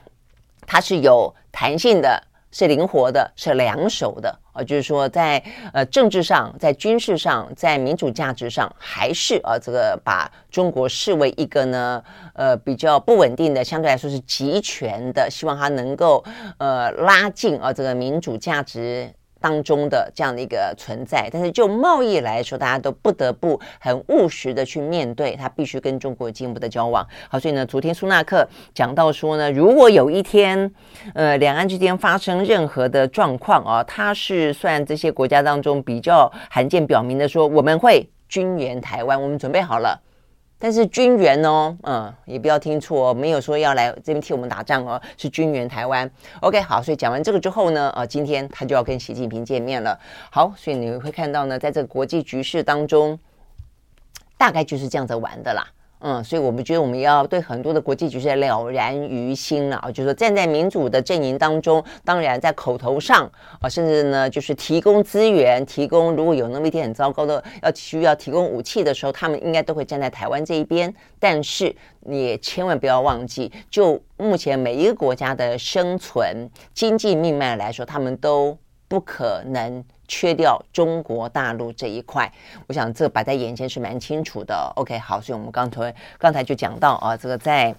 它是有弹性的，是灵活的，是两手的就是说在政治上，在军事上，在民主价值上，还是这个把中国视为一个呢比较不稳定的，相对来说是集权的，希望它能够拉近这个民主价值当中的这样的一个存在。但是就贸易来说，大家都不得不很务实的去面对，他必须跟中国进一步的交往。好，所以呢昨天苏纳克讲到说呢，如果有一天两岸之间发生任何的状况他是算这些国家当中比较罕见表明的说我们会军援台湾，我们准备好了。但是军援也不要听错没有说要来这边替我们打仗是军援台湾。OK， 好，所以讲完这个之后呢今天他就要跟习近平见面了。好，所以你会看到呢，在这个国际局势当中，大概就是这样子玩的啦。所以我们觉得我们要对很多的国际局势了然于心了就是说站在民主的阵营当中，当然在口头上甚至呢就是提供资源，提供如果有那么一天很糟糕的需要提供武器的时候，他们应该都会站在台湾这一边。但是你也千万不要忘记，就目前每一个国家的生存经济命脉来说，他们都不可能缺掉中国大陆这一块，我想这摆在眼前是蛮清楚的。OK， 好，所以我们刚才就讲到这个在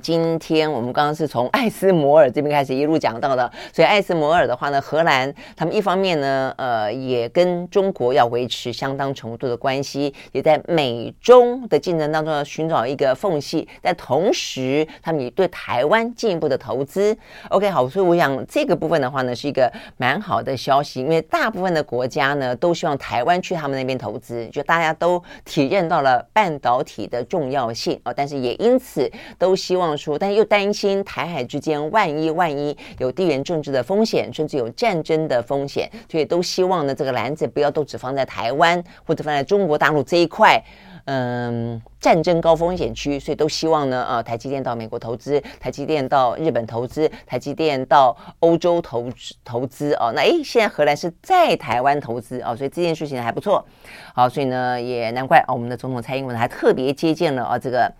今天我们刚刚是从艾斯摩尔这边开始一路讲到的。所以艾斯摩尔的话呢，荷兰他们一方面呢也跟中国要维持相当程度的关系，也在美中的竞争当中要寻找一个缝隙，但同时他们也对台湾进一步的投资。 OK， 好，所以我想这个部分的话呢是一个蛮好的消息，因为大部分的国家呢都希望台湾去他们那边投资，就大家都体认到了半导体的重要性但是也因此都希望说，但又担心台海之间万一有地缘政治的风险，甚至有战争的风险，所以都希望呢这个篮子不要都只放在台湾或者放在中国大陆这一块战争高风险区。所以都希望呢台积电到美国投资，台积电到日本投资，台积电到欧洲投资那现在荷兰是在台湾投资所以这件事情还不错。好，所以呢也难怪我们的总统蔡英文还特别接见了这个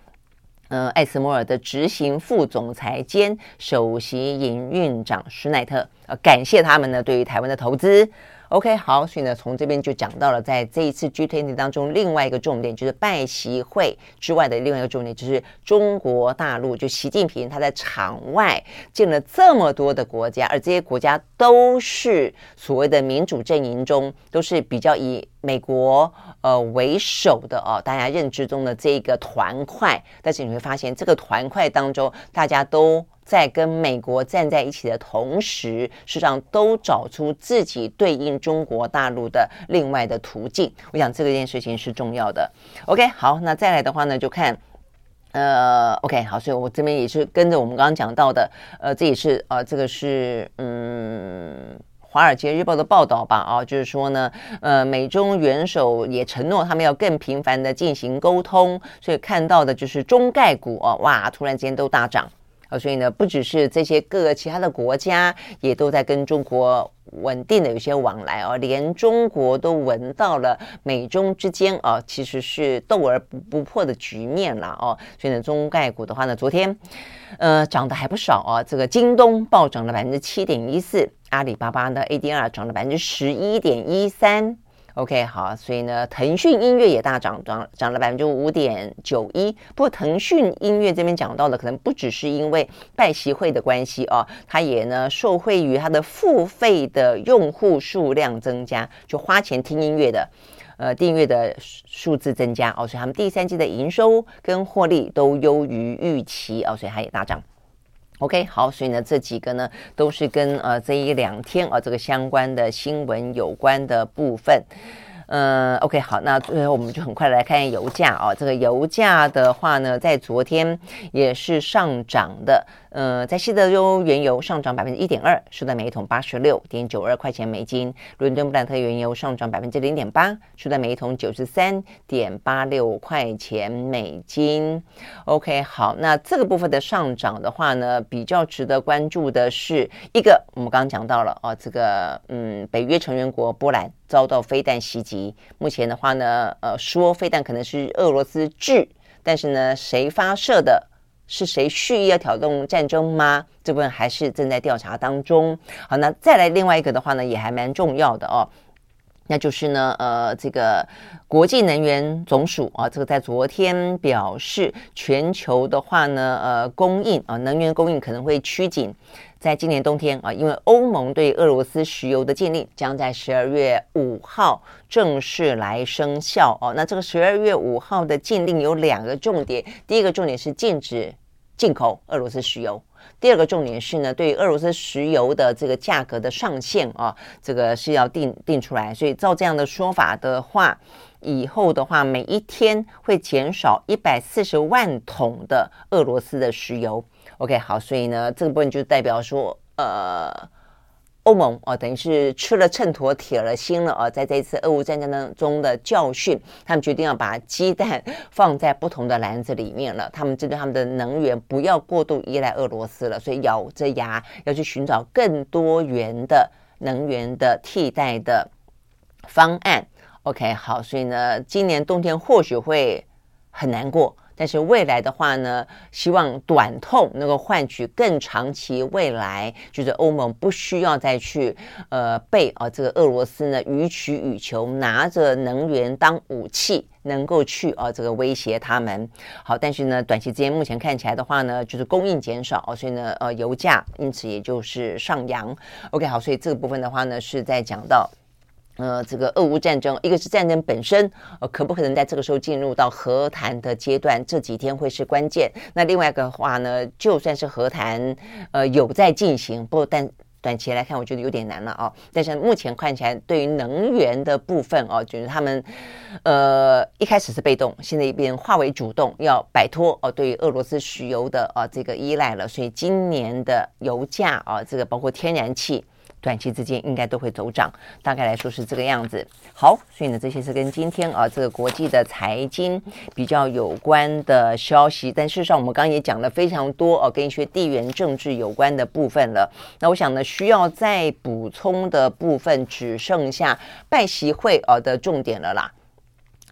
艾斯摩尔的执行副总裁兼首席营运长施奈特感谢他们呢对于台湾的投资。 OK， 好，所以呢从这边就讲到了在这一次 G20 当中另外一个重点，就是拜习会之外的另外一个重点，就是中国大陆就习近平他在场外见了这么多的国家，而这些国家都是所谓的民主阵营中都是比较以美国为首的大家认知中的这个团块。但是你会发现这个团块当中大家都在跟美国站在一起的同时，事实上都找出自己对应中国大陆的另外的途径。我想这件事情是重要的。 OK， 好，那再来的话呢就看OK， 好，所以我这边也是跟着我们刚刚讲到的这也是这个是华尔街日报的报道吧就是说呢美中元首也承诺他们要更频繁的进行沟通，所以看到的就是中概股哇突然间都大涨所以呢不只是这些各个其他的国家也都在跟中国稳定的有些往来连中国都闻到了美中之间其实是斗而不破的局面啦所以呢中概股的话呢昨天涨得还不少这个京东暴涨了 7.14%， 阿里巴巴呢 ADR 涨了 11.13%， OK， 好，所以呢，腾讯音乐也大涨，涨了 5.91%。不过腾讯音乐这边讲到的，可能不只是因为拜习会的关系哦，它也呢受惠于它的付费的用户数量增加，就花钱听音乐的，订阅的数字增加哦，所以他们第三季的营收跟获利都优于预期哦，所以它也大涨。OK， 好，所以呢，这几个呢都是跟这一两天这个相关的新闻有关的部分。OK， 好，那最后我们就很快来看看油价这个油价的话呢，在昨天也是上涨的。在西德州原油上涨 1.2%， 收在每桶 86.92 块钱美金。伦敦布兰特原油上涨 0.8%， 收在每桶 93.86 块钱美金。OK， 好，那这个部分的上涨的话呢，比较值得关注的是一个，我们刚刚讲到了这个北约成员国波兰遭到飞弹袭击，目前的话呢，说飞弹可能是俄罗斯制，但是呢，谁发射的？是谁蓄意要挑动战争吗？这部分还是正在调查当中。好，那再来另外一个的话呢，也还蛮重要的那就是呢，这个国际能源总署这个在昨天表示，全球的话呢，供应能源供应可能会趋紧。在今年冬天因为欧盟对俄罗斯石油的禁令将在12月5号正式来生效那这个12月5号的禁令有两个重点，第一个重点是禁止进口俄罗斯石油，第二个重点是呢，对于俄罗斯石油的这个价格的上限这个是要定出来，所以照这样的说法的话，以后的话每一天会减少140万桶的俄罗斯的石油。OK， 好，所以呢，这个部分就代表说，欧盟等于是吃了秤砣铁了心了在这一次俄乌战争当中的教训，他们决定要把鸡蛋放在不同的篮子里面了。他们针对他们的能源不要过度依赖俄罗斯了，所以咬着牙要去寻找更多元的能源的替代的方案。OK， 好，所以呢，今年冬天或许会很难过。但是未来的话呢，希望短痛能够换取更长期未来，就是欧盟不需要再去被这个俄罗斯呢予取予求，拿着能源当武器，能够去这个威胁他们。好，但是呢，短期之间目前看起来的话呢，就是供应减少所以呢油价因此也就是上扬。OK， 好，所以这个部分的话呢是在讲到。这个俄乌战争，一个是战争本身，可不可能在这个时候进入到和谈的阶段？这几天会是关键。那另外一个话呢，就算是和谈，有在进行，不过但短期来看，我觉得有点难了但是目前看起来，对于能源的部分就是他们一开始是被动，现在一边化为主动，要摆脱对于俄罗斯石油的这个依赖了。所以今年的油价这个包括天然气。短期之间应该都会走涨，大概来说是这个样子。好，所以呢，这些是跟今天这个国际的财经比较有关的消息。但事实上，我们刚刚也讲了非常多跟一些地缘政治有关的部分了。那我想呢，需要再补充的部分只剩下拜习会的重点了啦。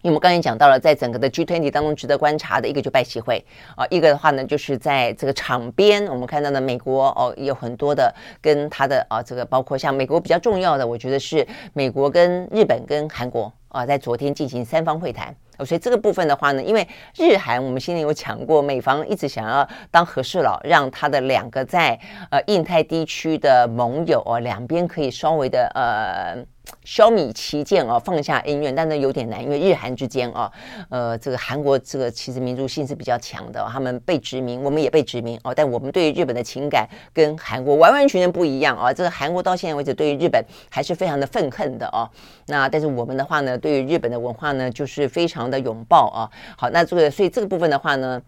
因为我们刚才讲到了，在整个的 G20 当中值得观察的一个就拜习会一个的话呢就是在这个场边我们看到的美国有很多的跟它的这个包括像美国比较重要的，我觉得是美国跟日本跟韩国在昨天进行三方会谈所以这个部分的话呢，因为日韩我们先前有讲过，美方一直想要当和事佬，让他的两个在印太地区的盟友两边可以稍微的消弭旗舰放下恩怨，但是有点难，因为日韩之间这个韩国这个其实民族性是比较强的他们被殖民，我们也被殖民但我们对于日本的情感跟韩国完完全全不一样这个韩国到现在为止对于日本还是非常的愤恨的那但是我们的话呢，对于日本的文化呢，就是非常的拥抱好，那这个所以这个部分的话呢，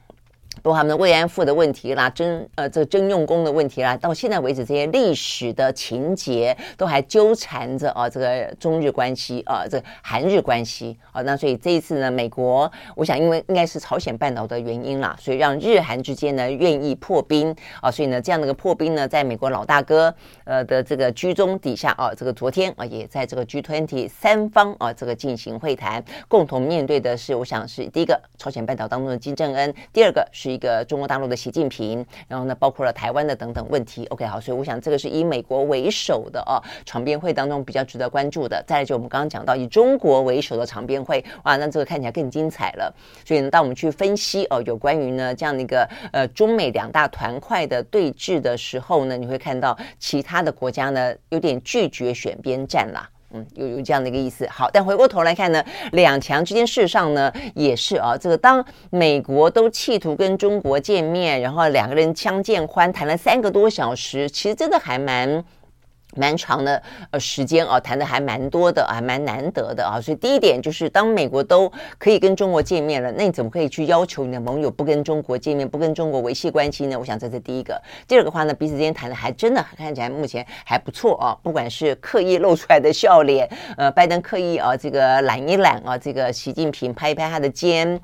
包括他们的慰安妇的问题啦，这个征用工的问题啦，到现在为止这些历史的情节都还纠缠着这个中日关系这个韩日关系那所以这一次呢，美国我想因为应该是朝鲜半岛的原因啦，所以让日韩之间呢愿意破冰所以呢这样的一个破冰呢，在美国老大哥的这个居中底下这个昨天也在这个 G20 三方这个进行会谈，共同面对的是我想是第一个朝鲜半岛当中的金正恩，第二个是是一个中国大陆的习近平，然后呢包括了台湾的等等问题。 OK 好，所以我想这个是以美国为首的场边会当中比较值得关注的。再来就我们刚刚讲到以中国为首的场边会，哇，那这个看起来更精彩了。所以呢，当我们去分析有关于呢这样的一个中美两大团块的对峙的时候呢，你会看到其他的国家呢有点拒绝选边站啦。有这样的一个意思。好，但回过头来看呢，两强之间事实上呢也是这个当美国都企图跟中国见面，然后两个人相见欢，谈了3个多小时，其实真的还蛮长的时间谈的还蛮多的，还蛮难得的所以第一点就是当美国都可以跟中国见面了，那你怎么可以去要求你的盟友不跟中国见面，不跟中国维系关系呢？我想这是第一个。第二个话呢，彼此之间谈的还真的看起来目前还不错不管是刻意露出来的笑脸，拜登刻意这个揽一揽这个习近平，拍一拍他的肩，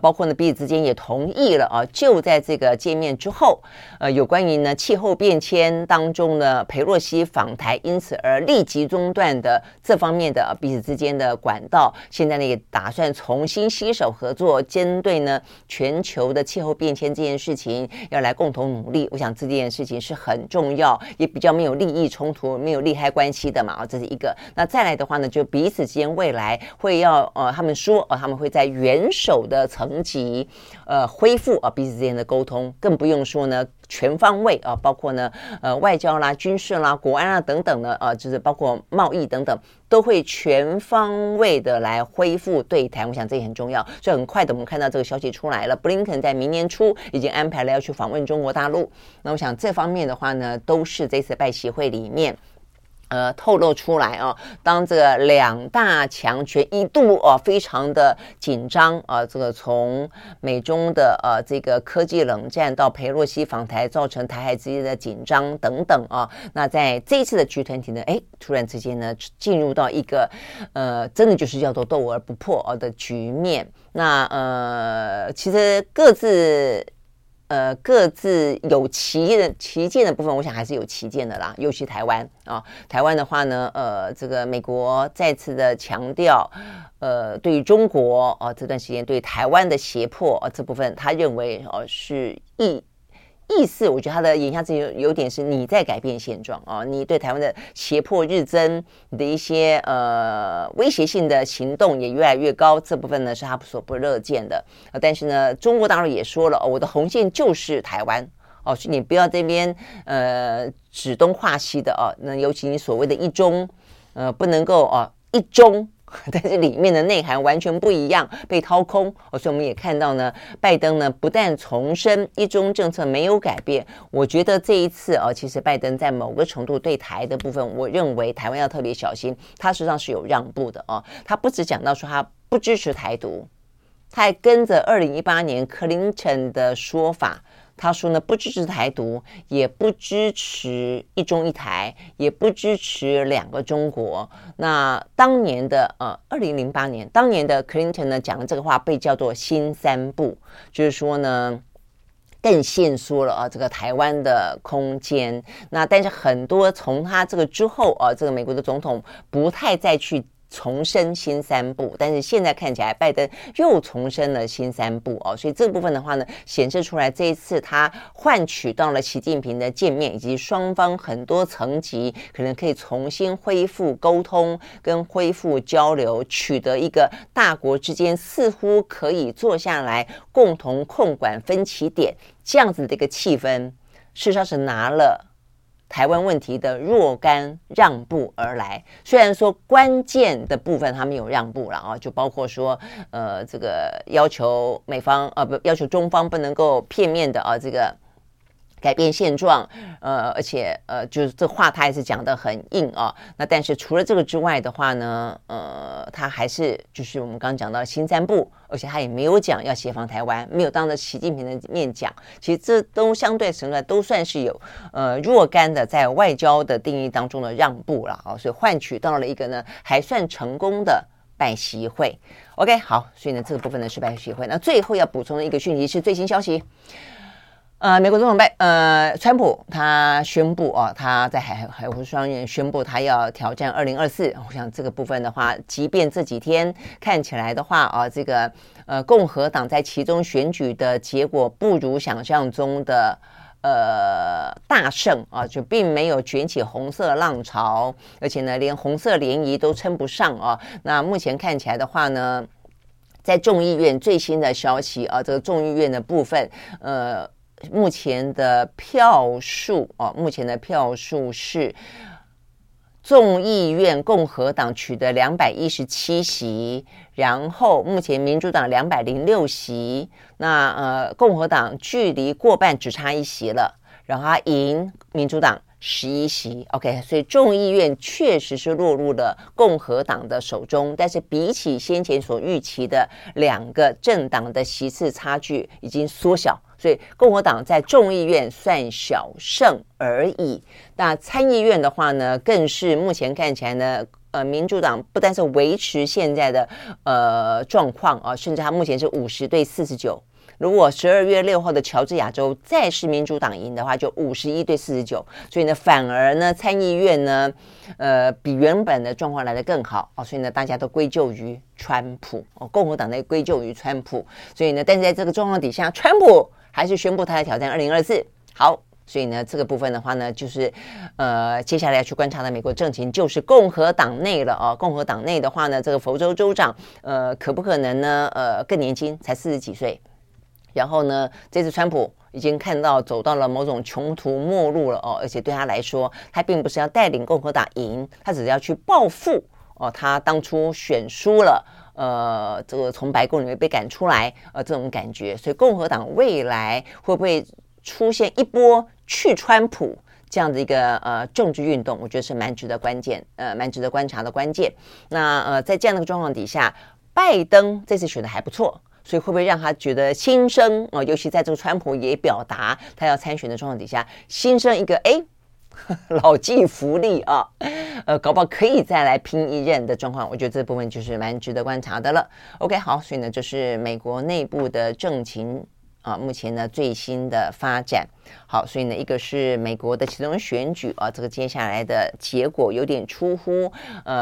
包括呢彼此之间也同意了就在这个见面之后，有关于呢气候变迁当中呢裴洛西访台因此而立即中断的这方面的彼此之间的管道，现在呢也打算重新携手合作，针对呢全球的气候变迁这件事情要来共同努力。我想这件事情是很重要，也比较没有利益冲突，没有利害关系的嘛这是一个。那再来的话呢，就彼此之间未来会要他们说他们会在元首的层级恢复彼此之间的沟通，更不用说呢全方位包括呢外交啦、军事啦、国安啦等等呢就是包括贸易等等，都会全方位的来恢复对谈。我想这也很重要，所以很快的我们看到这个消息出来了，布林肯在明年初已经安排了要去访问中国大陆。那我想这方面的话呢，都是这次拜习会里面透露出来当这个两大强权一度非常的紧张这个从美中的这个科技冷战到裴洛西访台造成台海之间的紧张等等那在这一次的G20呢，突然之间呢进入到一个真的就是叫做斗而不破的局面。那其实各自有旗舰的部分，我想还是有旗舰的啦，尤其台湾台湾的话呢，这个美国再次的强调，对于中国这段时间对台湾的胁迫这部分，他认为是意思，我觉得他的言下之意有点是你在改变现状你对台湾的胁迫日增，你的一些威胁性的行动也越来越高，这部分呢是他所不乐见的但是呢，中国大陆也说了我的红线就是台湾所以你不要这边指东画西的那尤其你所谓的一中不能够一中，但是里面的内涵完全不一样，被掏空所以我们也看到呢，拜登呢不但重申一中政策没有改变，我觉得这一次其实拜登在某个程度对台的部分，我认为台湾要特别小心，他实际上是有让步的他不只讲到说他不支持台独，他还跟着2018年克林顿的说法，他说呢不支持台独，也不支持一中一台，也不支持2个中国。那当年的2008年当年的 Clinton 呢讲的这个话被叫做新三不，就是说呢更限缩了这个台湾的空间。那但是很多从他这个之后这个美国的总统不太再去重申新三不，但是现在看起来拜登又重申了新三不所以这部分的话呢，显示出来这一次他换取到了习近平的见面，以及双方很多层级可能可以重新恢复沟通跟恢复交流，取得一个大国之间似乎可以坐下来共同控管分歧点这样子的一个气氛，事实上是拿了台湾问题的若干让步而来。虽然说关键的部分他们有让步了就包括说这个要求美方要求中方不能够片面的这个改变现状而且就是这话他还是讲得很硬那但是除了这个之外的话呢他还是就是我们刚刚讲到新三不，而且他也没有讲要协防台湾，没有当着习近平的面讲，其实这都相对程度都算是有若干的在外交的定义当中的让步了所以换取到了一个呢还算成功的拜习会。 OK 好，所以呢这个部分呢是拜习会。那最后要补充的一个讯息是最新消息美国总统川普他宣布啊，他在海湖双月宣布他要挑战2024。我想这个部分的话，即便这几天看起来的话啊，这个共和党在其中选举的结果不如想象中的大胜啊，就并没有卷起红色浪潮，而且呢，连红色涟漪都称不上啊。那目前看起来的话呢，在众议院最新的消息啊，这个众议院的部分，目前的票数是众议院共和党取得217席，然后目前民主党206席，那共和党距离过半只差一席了，然后他赢民主党11席 ，OK， 所以众议院确实是落入了共和党的手中，但是比起先前所预期的两个政党的席次差距已经缩小，所以共和党在众议院算小胜而已。那参议院的话呢，更是目前看起来呢，民主党不但是维持现在的状况啊，甚至他目前是50-49。如果12月6号的乔治亚州再是民主党赢的话，就51-49，所以呢，反而呢，参议院呢，比原本的状况来得更好哦，所以呢，大家都归咎于川普哦，共和党内归咎于川普，所以呢，但是在这个状况底下，川普还是宣布他来挑战2024。好，所以呢，这个部分的话呢，就是接下来要去观察的美国政情就是共和党内了哦，共和党内的话呢，这个佛州州长可不可能呢更年轻，才40几岁？然后呢，这次川普已经看到走到了某种穷途末路了哦，而且对他来说，他并不是要带领共和党赢，他只是要去报复哦，他当初选输了，这个从白宫里面被赶出来，这种感觉。所以共和党未来会不会出现一波去川普这样的一个政治运动，我觉得是蛮值得观察的关键。那在这样的一个状况底下，拜登这次选的还不错。所以会不会让他觉得心生尤其在这个川普也表达他要参选的状况底下，心生一个老骥伏枥啊，搞不好可以再来拼一任的状况，我觉得这部分就是蛮值得观察的了。OK， 好，所以呢，就是美国内部的政情啊，目前呢最新的发展。好，所以呢，一个是美国的其中选举啊，这个接下来的结果有点出乎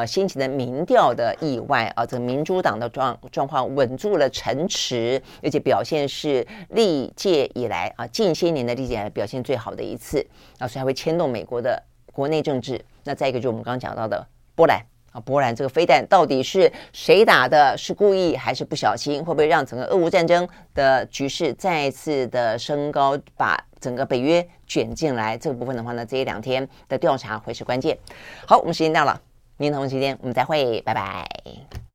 先前的民调的意外啊，这个民主党的状况稳住了城池，而且表现是历届以来啊，近些年的历届以来表现最好的一次啊，所以还会牵动美国的国内政治。那再一个就是我们刚刚讲到的波兰。啊，波兰这个飞弹到底是谁打的？是故意还是不小心？会不会让整个俄乌战争的局势再次的升高，把整个北约卷进来？这个部分的话呢，这一两天的调查会是关键。好，我们时间到了，明天同一时间我们再会，拜拜。